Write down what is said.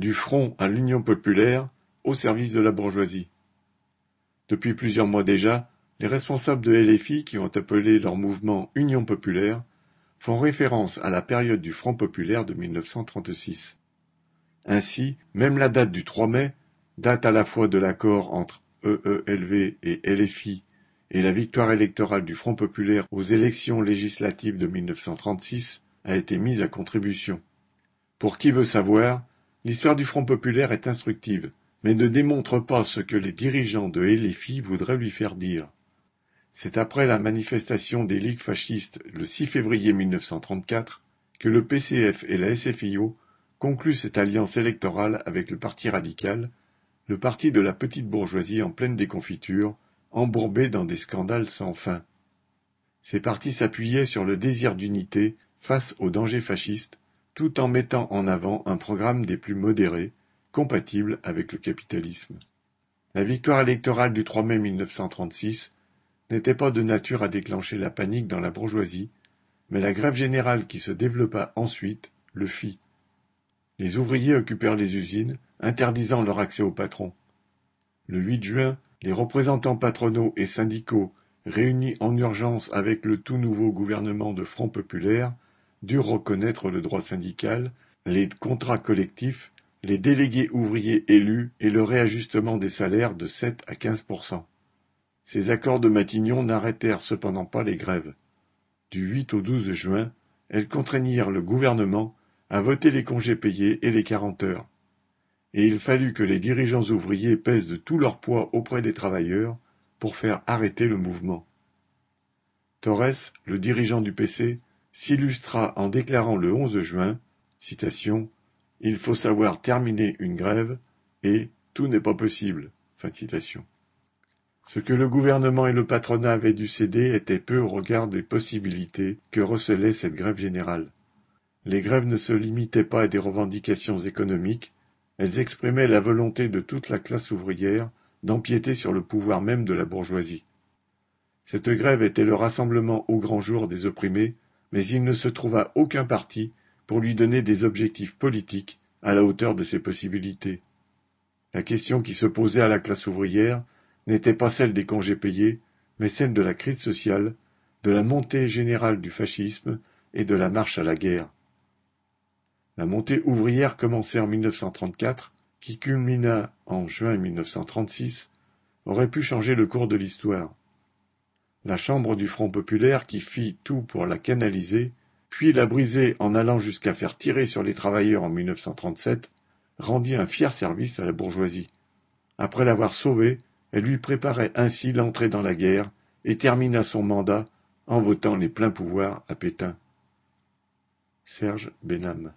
Du Front à l'Union populaire, au service de la bourgeoisie. Depuis plusieurs mois déjà, les responsables de LFI qui ont appelé leur mouvement Union populaire font référence à la période du Front populaire de 1936. Ainsi, même la date du 3 mai, date à la fois de l'accord entre EELV et LFI et la victoire électorale du Front populaire aux élections législatives de 1936, a été mise à contribution. Pour qui veut savoir, l'histoire du Front populaire est instructive, mais ne démontre pas ce que les dirigeants de LFI voudraient lui faire dire. C'est après la manifestation des ligues fascistes le 6 février 1934 que le PCF et la SFIO concluent cette alliance électorale avec le Parti radical, le parti de la petite bourgeoisie en pleine déconfiture, embourbé dans des scandales sans fin. Ces partis s'appuyaient sur le désir d'unité face aux dangers fascistes, tout en mettant en avant un programme des plus modérés, compatible avec le capitalisme. La victoire électorale du 3 mai 1936 n'était pas de nature à déclencher la panique dans la bourgeoisie, mais la grève générale qui se développa ensuite le fit. Les ouvriers occupèrent les usines, interdisant leur accès aux patrons. Le 8 juin, les représentants patronaux et syndicaux, réunis en urgence avec le tout nouveau gouvernement de Front populaire, durent reconnaître le droit syndical, les contrats collectifs, les délégués ouvriers élus et le réajustement des salaires de 7 à 15%. Ces accords de Matignon n'arrêtèrent cependant pas les grèves. Du 8 au 12 juin, elles contraignirent le gouvernement à voter les congés payés et les 40 heures. Et il fallut que les dirigeants ouvriers pèsent de tout leur poids auprès des travailleurs pour faire arrêter le mouvement. Torres, le dirigeant du PC, s'illustra en déclarant le 11 juin, citation, « Il faut savoir terminer une grève et « tout n'est pas possible ». Fin de citation. Ce que le gouvernement et le patronat avaient dû céder était peu au regard des possibilités que recelait cette grève générale. Les grèves ne se limitaient pas à des revendications économiques, elles exprimaient la volonté de toute la classe ouvrière d'empiéter sur le pouvoir même de la bourgeoisie. Cette grève était le rassemblement au grand jour des opprimés, mais il ne se trouva aucun parti pour lui donner des objectifs politiques à la hauteur de ses possibilités. La question qui se posait à la classe ouvrière n'était pas celle des congés payés, mais celle de la crise sociale, de la montée générale du fascisme et de la marche à la guerre. La montée ouvrière commencée en 1934, qui culmina en juin 1936, aurait pu changer le cours de l'histoire. La chambre du Front populaire qui fit tout pour la canaliser, puis la briser en allant jusqu'à faire tirer sur les travailleurs en 1937, rendit un fier service à la bourgeoisie. Après l'avoir sauvée, elle lui préparait ainsi l'entrée dans la guerre et termina son mandat en votant les pleins pouvoirs à Pétain. Serge Benham.